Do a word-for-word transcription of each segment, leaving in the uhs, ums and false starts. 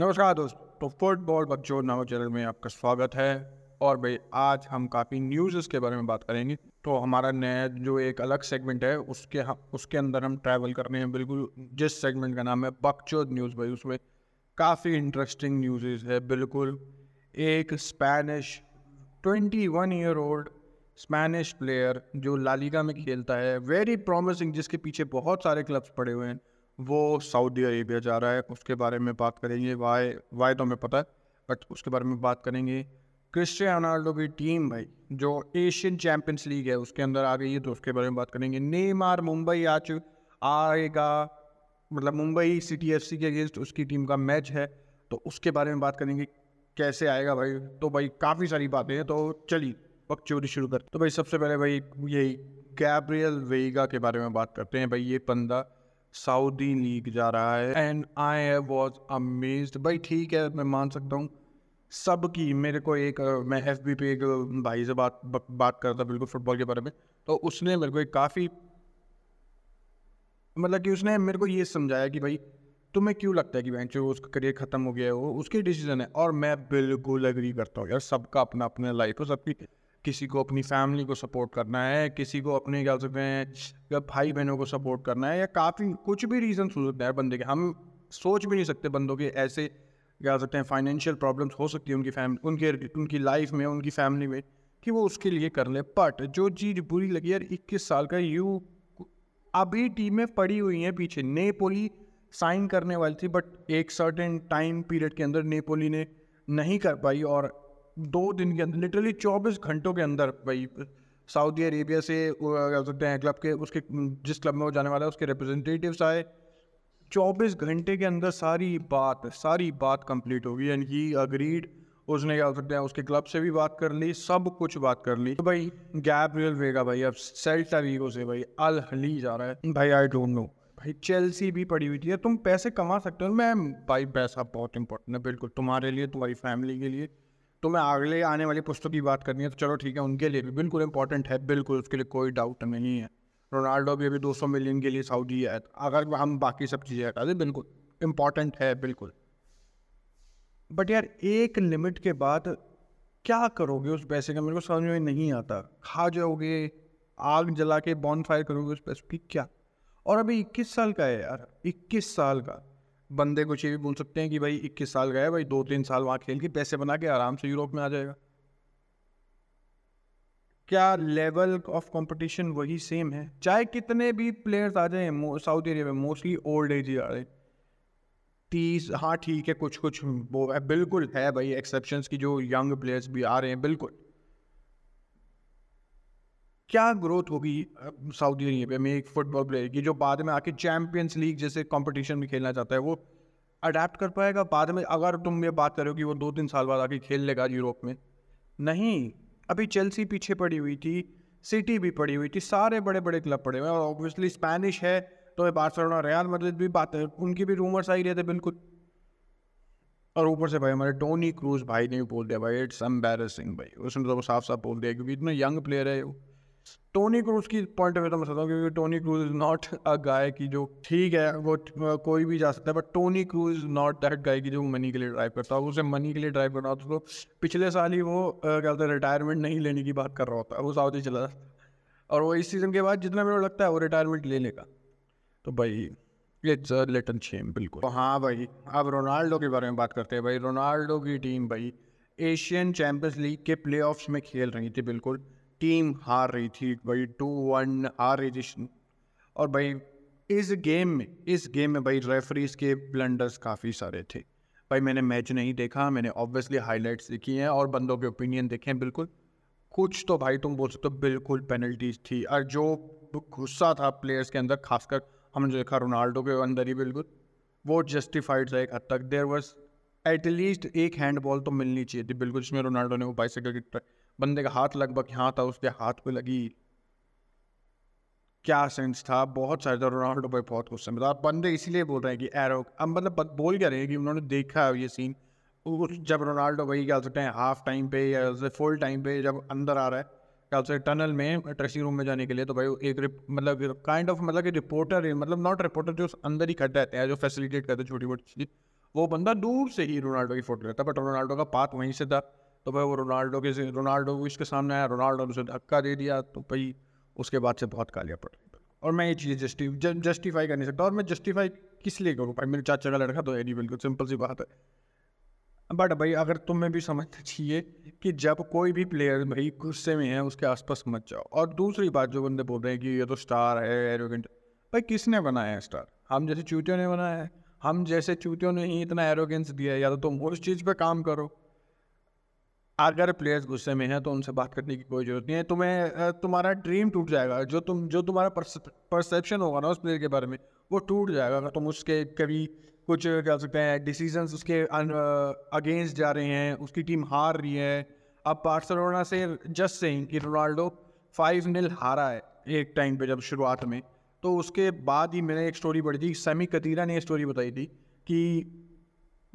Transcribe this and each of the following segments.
नमस्कार दोस्तों, फुटबॉल बकचोद नामक चैनल में आपका स्वागत है। और भाई आज हम काफ़ी न्यूज़ के बारे में बात करेंगे। तो हमारा नया जो एक अलग सेगमेंट है उसके हम उसके अंदर हम ट्रैवल कर रहे हैं, बिल्कुल जिस सेगमेंट का नाम है बकचोद न्यूज़। भाई उसमें काफ़ी इंटरेस्टिंग न्यूज़ है। बिल्कुल एक Spanish twenty one year old Spanish player जो ला लीगा में खेलता है, वेरी प्रॉमिसिंग, जिसके पीछे बहुत सारे क्लब्स पड़े हुए हैं, वो सऊदी अरेबिया जा रहा है। उसके बारे में बात करेंगे। वाई वाई तो हमें पता है, बट उसके बारे में बात करेंगे। क्रिस्टियानो रोनाल्डो की टीम भाई जो एशियन चैम्पियंस लीग है उसके अंदर आ गई है, तो उसके बारे में बात करेंगे। नेमार मुंबई आज आएगा, मतलब मुंबई सिटी एफ सी के अगेंस्ट उसकी टीम का मैच है, तो उसके बारे में बात करेंगे कैसे आएगा भाई। तो भाई काफ़ी सारी बातें हैं, तो चलिए बकचोदी शुरू करते। तो भाई सबसे पहले भाई यही गैब्रियल वेगा के बारे में बात करते हैं। भाई ये बंदा सऊदी लीग जा रहा है एंड आई वॉज अमेज्ड। भाई ठीक है, मैं मान सकता हूँ सबकी, मेरे को एक मैं एफ बी पे एक भाई से बात बात करता बिल्कुल फुटबॉल के बारे में, तो उसने मेरे को एक काफ़ी मतलब कि उसने मेरे को ये समझाया कि भाई तुम्हें क्यों लगता है कि बैंक उसका करियर ख़त्म हो गया है, वो उसकी डिसीजन है। और मैं बिल्कुल एग्री करता हूँ यार, सबका अपना अपना लाइफ हो, सबकी, किसी को अपनी फैमिली को सपोर्ट करना है, किसी को अपने क्या सकते हैं भाई बहनों को सपोर्ट करना है, या काफ़ी कुछ भी रीज़न हो सकते हैं बंदे के। हम सोच भी नहीं सकते बंदों के ऐसे क्या सकते हैं फाइनेंशियल प्रॉब्लम्स हो सकती है उनकी फैमिली उनके उनकी लाइफ में, उनकी फैमिली में, कि वो उसके लिए कर ले। बट जो चीज़ बुरी लगी यार, इक्कीस साल का यू अभी टीमें पड़ी हुई हैं पीछे। नेपोली साइन करने वाली थी बट एक सर्टेन टाइम पीरियड के अंदर नेपोली ने नहीं कर पाई, और दो दिन के अंदर लिटरली चौबीस घंटों के अंदर भाई सऊदी अरेबिया से क्या सकते हैं क्लब के उसके जिस क्लब में वो जाने वाला है उसके रिप्रेजेंटेटिव्स आए। चौबीस घंटे के अंदर सारी बात सारी बात कंप्लीट होगी एंड ही अग्रीड। उसने क्या सकते हैं उसके क्लब से भी बात कर ली, सब कुछ बात कर ली। तो भाई गैब्रियल वेगा भाई अब सेल्टा वीगो से भाई अल हली जा रहा है। भाई आई डोंट नो, भाई चेल्सी भी पड़ी हुई थी, तुम पैसे कमा सकते हो। मैं भाई पैसा बहुत इंपॉर्टेंट है बिल्कुल तुम्हारे लिए, तुम्हारी फैमिली के लिए। तो मैं अगले आने वाली पुस्तक की बात करनी है, तो चलो ठीक है, उनके लिए भी बिल्कुल इंपॉर्टेंट है, बिल्कुल उसके लिए कोई डाउट नहीं है। रोनाल्डो भी अभी दो सौ मिलियन के लिए सऊदी है, अगर हम बाकी सब चीज़ें हटा दें बिल्कुल इंपॉर्टेंट है बिल्कुल। बट यार एक लिमिट के बाद क्या करोगे उस पैसे का, मेरे को समझ में नहीं आता। खा जाओगे, आग जला के बॉनफायर करोगे उस पैसे की क्या? और अभी इक्कीस साल का है यार, इक्कीस साल का बंदे को ये भी बोल सकते हैं कि भाई इक्कीस साल गए, भाई दो तीन साल वहाँ खेल के पैसे बना के आराम से यूरोप में आ जाएगा। क्या लेवल ऑफ कंपटीशन वही सेम है? चाहे कितने भी प्लेयर्स आ जाए सऊदी अरेबिया में, मोस्टली ओल्ड एज ही आ रहे तीस। हाँ ठीक है, कुछ कुछ वो है बिल्कुल है भाई एक्सेप्शंस की, जो यंग प्लेयर्स भी आ रहे हैं बिल्कुल। क्या ग्रोथ होगी सऊदी अरेबिया में एक फुटबॉल प्लेयर की जो बाद में आके चैम्पियंस लीग जैसे कंपटीशन में खेलना चाहता है, वो अडेप्ट कर पाएगा बाद में? अगर तुम ये बात करो कि वो दो तीन साल बाद आके खेल लेगा यूरोप में, नहीं। अभी चेल्सी पीछे पड़ी हुई थी, सिटी भी पड़ी हुई थी, सारे बड़े बड़े क्लब पड़े हुए हैं। और ऑब्वियसली स्पेनिश है तो बार्सिलोना, रियल मैड्रिड भी बात है, उनकी भी रूमर्स आ ही रहे थे बिल्कुल। और ऊपर से भाई हमारे टोनी क्रूज भाई ने भी बोल दिया भाई, इट्स एम्बैरसिंग भाई, उसने तो साफ साफ बोल दिया क्योंकि इतना यंग प्लेयर है। टोनी क्रूज की पॉइंट ऑफ व्यू तो मैं समझता हूँ क्योंकि Toni Kroos is not a guy की जो ठीक है वो कोई भी जा सकता है, but Toni Kroos is not that guy की जो मनी के लिए ड्राइव करता है। उसे मनी के लिए ड्राइव करना होता तो पिछले साल ही वो क्या होता है रिटायरमेंट नहीं लेने की बात कर रहा होता, वो सऊदी चला जाता और वो इस सीज़न के बाद जितना मेरे को लगता है वो रिटायरमेंट ले लेगा। तो भाई इट्स अ लेटेंट शेम बिल्कुल। तो हाँ भाई अब रोनाल्डो के बारे में बात करते हैं। भाई रोनाल्डो की टीम भाई एशियन चैम्पियंस लीग के प्ले ऑफ्स में खेल रही थी बिल्कुल, टीम हार रही थी भाई टू वन हार रही थी। और भाई इस गेम में इस गेम में भाई रेफरीज के ब्लंडर्स काफ़ी सारे थे। भाई मैंने मैच नहीं देखा, मैंने ऑब्वियसली हाईलाइट्स देखी हैं और बंदों के ओपिनियन देखे हैं बिल्कुल। कुछ तो भाई तुम बोल सकते हो बिल्कुल पेनल्टीज थी, और जो गुस्सा था प्लेयर्स के अंदर, खासकर हमने जो देखा रोनाल्डो के अंदर ही बिल्कुल, वो जस्टिफाइड था एक हद तक। देयर वाज एटलीस्ट एक हैंडबॉल तो मिलनी चाहिए थी बिल्कुल, जिसमें रोनाल्डो ने वो बाइसाइकिल की बंदे का हाथ लगभग यहाँ था, उसके हाथ पे लगी। क्या सेंस था? बहुत सारे था रोनाल्डो भाई बहुत गुस्से में था। बंदे इसीलिए बोल रहे हैं कि एरो अब मतलब बोल क्या रहे हैं कि उन्होंने देखा ये सीन जब रोनाल्डो भाई क्या सकते हैं हाफ टाइम पे या फुल टाइम पे जब अंदर आ रहा है क्या सकते टनल में ड्रेसिंग रूम में जाने के लिए, तो भाई एक मतलब काइंड ऑफ मतलब कि रिपोर्टर मतलब नॉट रिपोर्टर जो अंदर ही खड़े रहते हैं जो फैसिलिटेट करते हैं छोटी मोटी चीज़, वो बंदा दूर से ही रोनाल्डो की फोटो लेता, बट रोनाल्डो का पाथ वहीं से था। तो भाई वो रोनाल्डो के से रोनाल्डो इसके सामने आया, रोनाल्डो ने उसे धक्का दे दिया, तो भाई उसके बाद से बहुत गालियाँ पड़ रही। और मैं ये चीज़ें जस्टि जस्टिफाई कर नहीं सकता, और मैं जस्टिफाई किस लिए करूँ भाई, मेरे चाचा का लड़का तो है नहीं, बिल्कुल सिंपल सी बात है। बट भाई अगर तुम्हें भी समझना चाहिए कि जब कोई भी प्लेयर भाई गुस्से में है उसके आसपास मत जाओ। और दूसरी बात जो बंदे बोल रहे हैं कि ये तो स्टार है एरोगेंट, भाई किसने बनाया है स्टार? हम जैसे चूतियों ने बनाया है, हम जैसे चूतियों ने ही इतना एरोगेंस दिया है। या तो तुम उस चीज़ पर काम करो, अगर प्लेयर्स गुस्से में हैं तो उनसे बात करने की कोई ज़रूरत नहीं है, तुम्हें तुम्हारा ड्रीम टूट जाएगा। जो तुम जो तुम्हारा परसेप्शन होगा ना उस प्लेयर के बारे में वो टूट जाएगा अगर तुम उसके कभी कुछ कह सकते हैं डिसीजंस उसके अगेंस्ट जा रहे हैं, उसकी टीम हार रही है। अब बार्सिलोना से जस्ट सेइंग कि रोनाल्डो फाइव नील हारा है एक टाइम पर जब शुरुआत में, तो उसके बाद ही मैंने एक स्टोरी पढ़ी थी, समी कतीरा ने एक स्टोरी बताई थी कि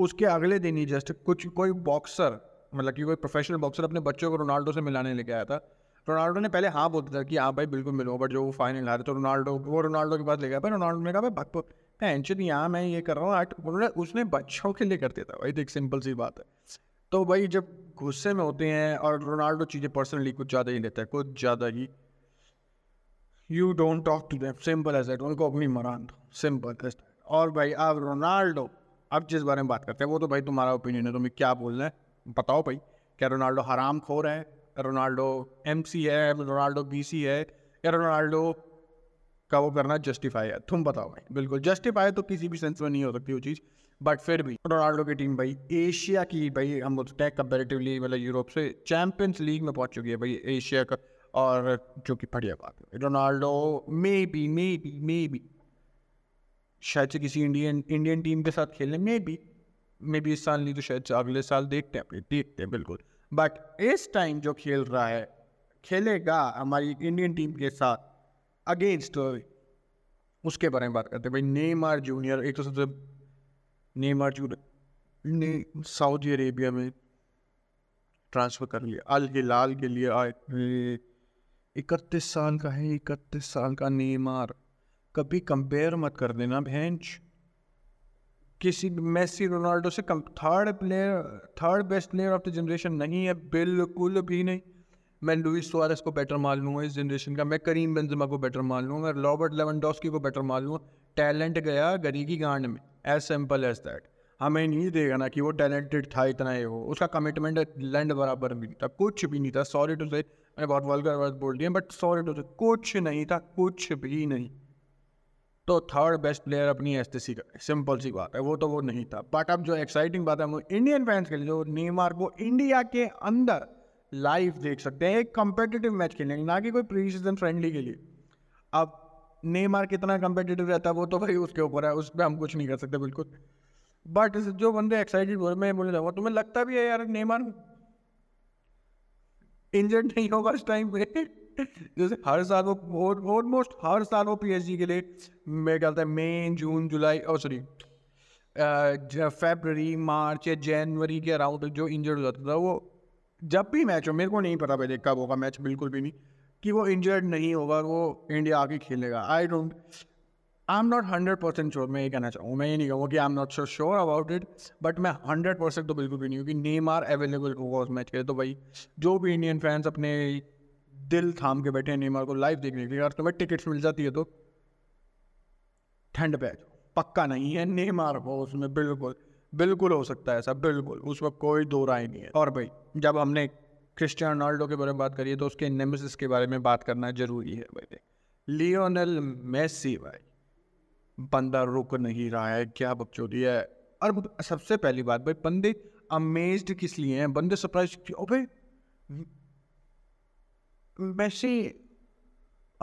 उसके अगले दिन ही जस्ट कुछ कोई बॉक्सर मतलब कि कोई प्रोफेशनल बॉक्सर अपने बच्चों को रोनाल्डो से मिलाने लेके आया था। रोनाल्डो ने पहले हाँ बोलता था कि हाँ भाई बिल्कुल मिलो, बट जो वो फाइनल हारे तो रोनाल्डो वो रोनाल्डो के पास ले गया भाई। रोनाल्डो ने कहा भाई भक्तो टेंशन नहीं, यहाँ मैं ये कर रहा हूँ आर्ट, उन्होंने उसने बच्चों के लिए कर दिया था भाई। तो एक सिंपल सी बात है। तो भाई जब गुस्से में होते हैं और रोनाल्डो चीज़ें पर्सनली कुछ ज़्यादा ही लेता है, कुछ ज़्यादा ही, you don't talk to them, simple as that, उनको अपनी मरान दो, सिंपल एज दैट। और भाई आप रोनाल्डो अब जिस बारे में बात करते हैं वो तो भाई तुम्हारा ओपिनियन है, तुम्हें क्या बोलना है बताओ भाई। क्या रोनाल्डो हराम खोर है, रोनाल्डो एमसी है, रोनाल्डो बीसी है, या रोनाल्डो का वो करना जस्टिफाई है? तुम बताओ भाई। बिल्कुल जस्टिफाई तो किसी भी सेंस में नहीं हो सकती वो चीज़, बट फिर भी रोनाल्डो की टीम भाई एशिया की भाई हम बोलते हैं कंपेरेटिवली मतलब यूरोप से चैम्पियंस लीग में पहुंच चुकी है भाई एशिया का, और जो कि बढ़िया बात है। Ronaldo maybe maybe maybe शायद से किसी इंडियन इंडियन टीम के साथ खेलने मे बी मे भी इस साल नहीं तो शायद अगले साल देखते हैं देखते हैं बिल्कुल। बट इस टाइम जो खेल रहा है खेलेगा हमारी इंडियन टीम के साथ अगेंस्ट, उसके बारे में बात करते हैं भाई। नेमार जूनियर एक तो सबसे नेमार जूनियर ने सऊदी अरेबिया में ट्रांसफ़र कर लिया, अल हिलाल के लिए आए, इकतीस साल का है, इकतीस साल का नेमार। कभी कंपेयर मत कर देना बेंच किसी मेसी रोनाल्डो से कम, third player third best player of the generation नहीं है, बिल्कुल भी नहीं। मैं लुइस सुआरेस को बेटर मान लूँगा इस जनरेशन का, मैं करीम बेंजेमा को बेटर मान लूँगा, मैं रॉबर्ट लेवांडोस्की को बेटर मान लूँगा। टैलेंट गया गरी की गांड में, एज सिंपल एज दैट। हमें नहीं देगा ना कि वो टैलेंटेड था इतना ही हो, उसका कमिटमेंट लैंड बराबर भी नहीं था, कुछ भी नहीं था। सॉरी टू से मैंने बहुत वल्गर वर्ड बोल दिए, बट सॉरी टू से कुछ नहीं था, कुछ भी नहीं। तो थर्ड बेस्ट प्लेयर अपनी एसटीसी का, सिंपल सी बात है, वो तो वो नहीं था। बट अब जो एक्साइटिंग बात है वो इंडियन फैंस के लिए, जो नेमार को इंडिया के अंदर लाइव देख सकते हैं एक कम्पिटिटिव मैच खेलने, ना कि कोई प्री सीजन फ्रेंडली के लिए। अब नेमार कितना कम्पिटिटिव रहता है वो तो भाई उसके ऊपर है, उस पर हम कुछ नहीं कर सकते बिल्कुल। बट जो बंदे एक्साइटेड हो, मैं बोलने जाऊँगा तुम्हें लगता भी है यार नेमार इंजर्ड नहीं होगा इस टाइम पर? जैसे हर साल वो ऑलमोस्ट हर साल वो पीएसजी के लिए मेरे ख्याल से मई जून जुलाई और सॉरी फरवरी मार्च या जनवरी के अराउंड जो इंजर्ड हो जाता था, वो जब भी मैच हो, मेरे को नहीं पता पहले कब होगा मैच, बिल्कुल भी नहीं कि वो इंजर्ड नहीं होगा, वो इंडिया आके खेलेगा। I don't I am not hundred percent sure, मैं ये कहना चाहूँ, मैं ये नहीं कहूँगा कि I am not sure sure about it, but मैं हंड्रेड परसेंट तो बिल्कुल भी नहीं हूँ कि नेमार अवेलेबल होगा उस मैच के लिए। तो भाई जो भी इंडियन फैंस अपने दिल थाम के बैठे नेमार को लाइव देखने के लिए, अगर तुम्हें टिकट्स मिल जाती है तो ठंड पे पक्का नहीं है नेमार को उसमें, बिल्कुल बिल्कुल हो सकता है ऐसा, बिल्कुल उसमें कोई दो राय नहीं है। और भाई जब हमने क्रिस्टियानो रोनाल्डो के बारे में बात करी है तो उसके नेमेसिस के बारे में बात करना जरूरी है भाई। लियोनेल मेसी भाई बंदा रुक नहीं रहा है, क्या बकचोदी है। और सबसे पहली बात भाई बंदे अमेज्ड किस लिए हैं, बंदे सरप्राइज भाई मेसी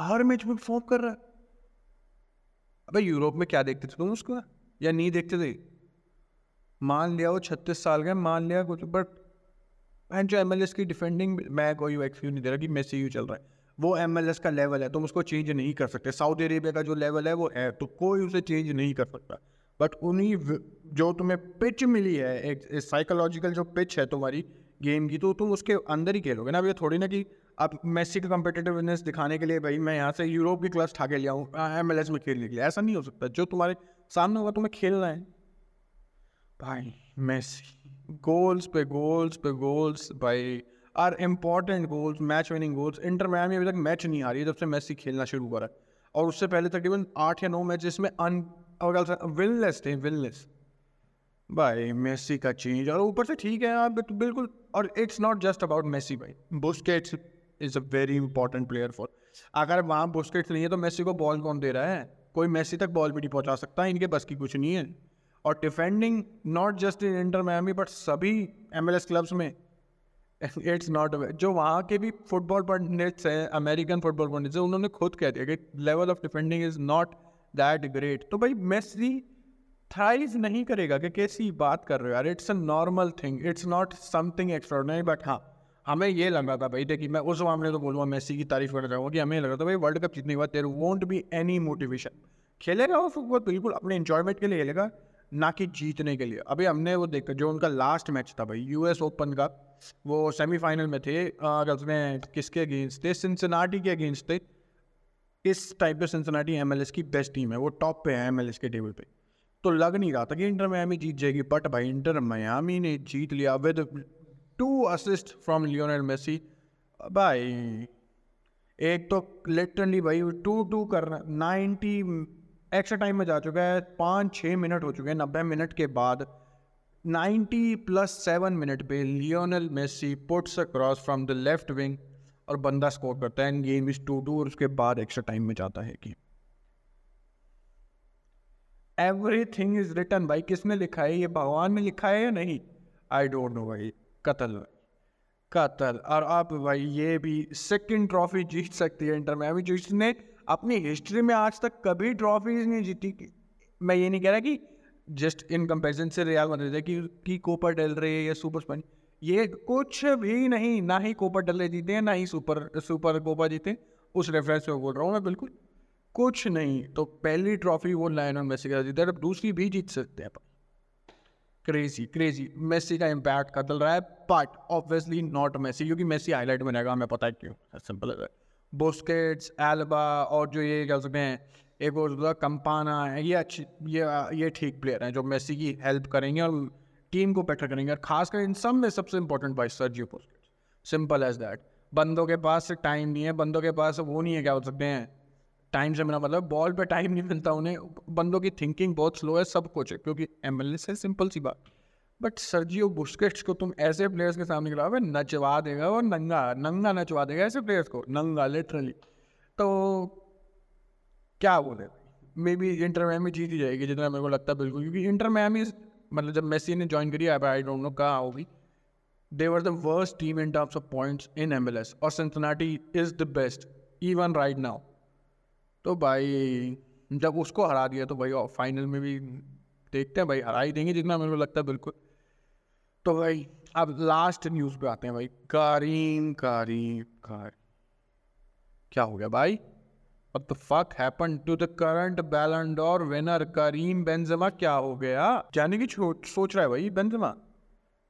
हर मैच में परफॉर्म कर रहा है। अबे यूरोप में क्या देखते थे तुम उसको, या नहीं देखते थे? मान लिया वो छत्तीस साल का, मान लिया कुछ, बट एंड जो एमएलएस की डिफेंडिंग मैं कोई एक्सक्यूज नहीं दे रहा कि मेसी यू चल रहा है, वो एमएलएस का लेवल है, तुम उसको चेंज नहीं कर सकते। सऊदी अरेबिया का जो लेवल है वो है, तो कोई उसे चेंज नहीं कर सकता। बट उन्हीं जो तुम्हें पिच मिली है, एक साइकोलॉजिकल जो पिच है तुम्हारी गेम की, तो तुम उसके अंदर ही खेलोगे ना। अब ये थोड़ी ना कि अब मेसी का कम्पिटेटिवनेस दिखाने के लिए भाई मैं यहाँ से यूरोप की क्लास ठाके लिया हूँ एमएलएस में खेलने के लिए, ऐसा नहीं हो सकता। जो तुम्हारे सामने होगा तुम्हें खेलना है, भाई मेसी, गोल्स पे गोल्स पे गोल्स भाई, are important goals, match winning goals. Inter Miami अभी तक मैच नहीं आ रही है जब से मेसी खेलना शुरू करा, और उससे पहले तकरीबन आठ या नौ मैच इसमें अन विनलेस थे, विनलेस। भाई मेसी का चेंज, और ऊपर से ठीक है यार बिल्कुल। और it's not just about Messi भाई, Busquets is a very important player for, अगर वहाँ बुस्केट्स नहीं है तो मेसी को बॉल कौन दे रहा है? कोई मेसी तक बॉल भी नहीं पहुँचा सकता, इनके बस की कुछ नहीं है। और defending not just in Inter Miami but सभी एमएलएस क्लब्स में, इट्स नॉट, जो वहाँ के भी फुटबॉल पंडित्स हैं, अमेरिकन फुटबॉल पंडित्स हैं, उन्होंने खुद कह दिया कि level of defending is not that great. तो भाई मेसी थ्राइव नहीं करेगा कि कैसी बात कर रहे हो यार, it's a normal thing, it's not something extraordinary. But हाँ, हमें ये लगा था भाई, देखिए मैं उस मामले तो बोलूँगा मेसी की तारीफ करना चाहूँगा कि हमें लगा था भाई वर्ल्ड कप जीतने के बाद there won't be any motivation, खेलेगा वो फुटबॉल बिल्कुल अपने इन्जॉयमेंट के लिए खेलेगा, ना कि जीतने के लिए। अभी हमने वो देखा जो उनका लास्ट मैच था भाई यूएस ओपन का, वो सेमीफाइनल में थे, उसमें किसके अगेंस्ट थे? सिंसिनाटी के अगेंस्ट थे। इस टाइप पे सिंसिनाटी एमएलएस की बेस्ट टीम है, वो टॉप पे है एमएलएस के टेबल पे, तो लग नहीं रहा था कि इंटर मियामी जीत जाएगी, बट भाई इंटर मियामी ने जीत लिया with two assist from Lionel Messi. भाई एक तो लिटरली भाई टू टू करना, नाइन्टी एक्स्ट्रा टाइम में जा चुका है, पाँच छः मिनट हो चुके हैं नब्बे मिनट के बाद, नाइन्टी प्लस सेवन मिनट पे Lionel Messi puts a cross from the left wing और बंदा स्कोर करता है, गेम इज टू टू और उसके बाद एक्स्ट्रा टाइम में जाता है कि एवरीथिंग इज रिटन। भाई किसने लिखा है ये, भगवान ने लिखा है या नहीं? आई डोंट नो भाई, कतल कतल। और आप भाई ये भी सेकेंड ट्रॉफी जीत सकती है इंटर मियामी, जो इसने अपनी हिस्ट्री में आज तक कभी ट्रॉफीज नहीं जीती। मैं ये नहीं कह रहा कि जस्ट इन कंपैरिजन से रियल मैड्रिड है कि, कि कोपा डेल रे या सुपर स्पेन, ये कुछ भी नहीं, ना ही कोपा डेल रे जीते हैं ना ही सुपर सुपर कोपा जीते, उस रेफरेंस से बोल रहा हूँ मैं, बिल्कुल कुछ नहीं। तो पहली ट्रॉफी वो लायनल मेसी का जीते, अब दूसरी भी जीत सकते हैं। क्रेजी क्रेजी, मेसी का इम्पैक्ट कतल रहा है, बट ऑब्वियसली नॉट मेसी, क्योंकि मेसी हाईलाइट बनेगा, हमें पता है क्यों, सिंपल है। बुस्केट्स, एल्बा और जो ये कह सकते हैं एक और कंपाना है, ये अच्छी ये ये ठीक प्लेयर हैं जो मेसी की हेल्प करेंगे और टीम को बेटर करेंगे, और खासकर इन सब में सबसे इंपॉर्टेंट भाई Sergio Busquets, simple as that. बंदों के पास टाइम नहीं है, बंदों के पास वो नहीं है, क्या बोल सकते हैं, टाइम से मेरा मतलब बॉल पे टाइम नहीं मिलता उन्हें, बंदों की थिंकिंग बहुत स्लो है, सब कुछ है क्योंकि एमएलएस है, सिंपल सी बात। बट सर्जियो बुस्केट्स को तुम ऐसे प्लेयर्स के सामने खिलाओ भाई, नचवा देगा, और नंगा नंगा नचवा देगा ऐसे प्लेयर्स को, नंगा लिटरली। तो क्या बोले, मे बी इंटर मियामी जीत ही जाएगी जितना मेरे को लगता है, बिल्कुल, क्योंकि इंटर मियामी मतलब जब मेसी ने ज्वाइन करी आई आई डोंट नो कहा होगी, they were the worst team in terms of points in MLS, और Cincinnati is the best even right now. तो भाई जब उसको हरा दिया तो भाई फाइनल में भी देखते हैं भाई हरा ही देंगे जितना मेरे को लगता है, बिल्कुल। तो भाई अब लास्ट न्यूज़ पे आते हैं भाई, करीम करीम कार क्या हो गया भाई, what the fuck happened to the current Ballon d'Or winner Karim Benzema? क्या हो गया, जाने की सोच रहा है भाई बेंजेमा,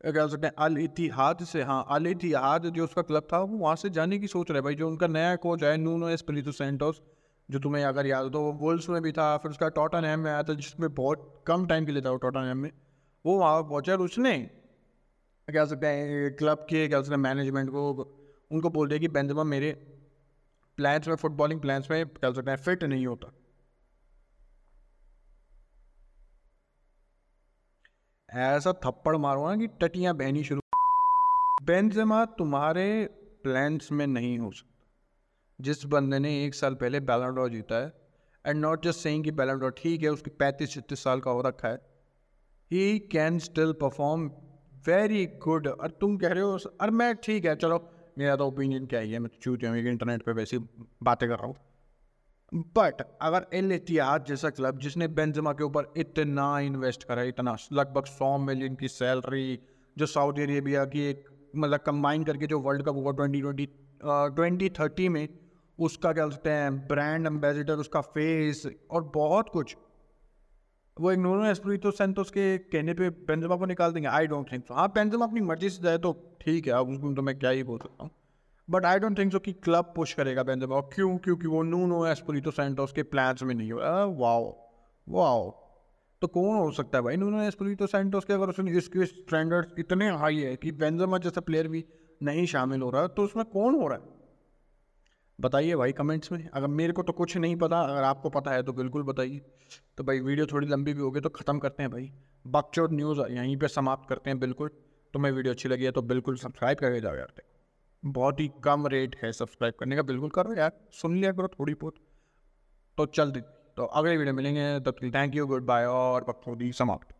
कह सकते हैं अल इतिहाद से, हाँ अल इतिहाद जो उसका क्लब था वो वहाँ से जाने की सोच रहा है भाई, जो उनका नया कोच है नूनो एस्पिरितो सैंटो, जो तुम्हें अगर याद हो तो वो वुल्व्स में भी था, फिर उसका टॉटनहैम में आया था जिसमें बहुत कम टाइम के लिए था वो टॉटनहैम में, वो वहाँ पहुँचा और उसने क्या सकते हैं क्लब के क्या सकते हैं मैनेजमेंट को, उनको बोल दिया कि बेंजेमा मेरे प्लान्स में, फुटबॉलिंग प्लान्स में क्या सकते हैं फिट नहीं होता। ऐसा थप्पड़ मारूंगा कि टटियाँ बहनी शुरू, बेंजेमा तुम्हारे प्लान्स में नहीं हो सकता। जिस बंदे ने एक साल पहले बैलन डॉर जीता है, एंड नॉट जस्ट सेइंग कि बैलन डॉर ठीक है, उसकी पैंतीस छत्तीस साल का हो रखा है, he can still perform very good. और तुम कह रहे हो, और मैं ठीक है चलो मेरा तो ओपिनियन क्या ही है, मैं चूते हूँ इंटरनेट पे वैसी बातें कर रहा हूँ, बट अगर एल इतिहाद जैसा क्लब जिसने बेंजेमा के ऊपर इतना इन्वेस्ट करा, इतना लगभग सौ मिलियन की सैलरी, जो सऊदी अरेबिया की एक मतलब कंबाइन करके जो वर्ल्ड कप हुआ ट्वेंटी ट्वेंटी ट्वेंटी थर्टी में उसका क्या बोलते हैं ब्रांड एम्बेसडर, उसका फेस और बहुत कुछ, वो एक नूनो एस्पिरितो सैंटोस के कहने पे बेंजेमा को निकाल देंगे? I don't think so. हाँ बेंजेमा अपनी मर्जी से जाए तो ठीक है, अब उनको तो मैं क्या ही बोल सकता हूँ, but I don't think so कि क्लब पुश करेगा बेंजेमा। और क्यों? क्योंकि वो नूनो एस्पिरितो सैंटोस के प्लान्स में नहीं हो। वाओ वाओ, तो कौन हो सकता है भाई? नूनो एस्पिरितो सैंटोस के अगर उसने इसके स्टैंडर्ड्स इतने हाई है कि बेंजेमा जैसा प्लेयर भी नहीं शामिल हो रहा है, तो उसमें कौन हो रहा है? बताइए भाई कमेंट्स में। अगर मेरे को तो कुछ नहीं पता, अगर आपको पता है तो बिल्कुल बताइए। तो भाई वीडियो थोड़ी लंबी भी होगी तो ख़त्म करते हैं भाई, बकचोद न्यूज़ यहीं पे समाप्त करते हैं बिल्कुल। तुम्हें वीडियो अच्छी लगी है तो बिल्कुल सब्सक्राइब करके जाओ यार, बहुत ही कम रेट है सब्सक्राइब करने का, बिल्कुल करो यार, सुन लिया करो थोड़ी बहुत। तो चल दी तो अगले वीडियो मिलेंगे, तब तक थैंक यू, गुड बाय और बकचोदी समाप्त।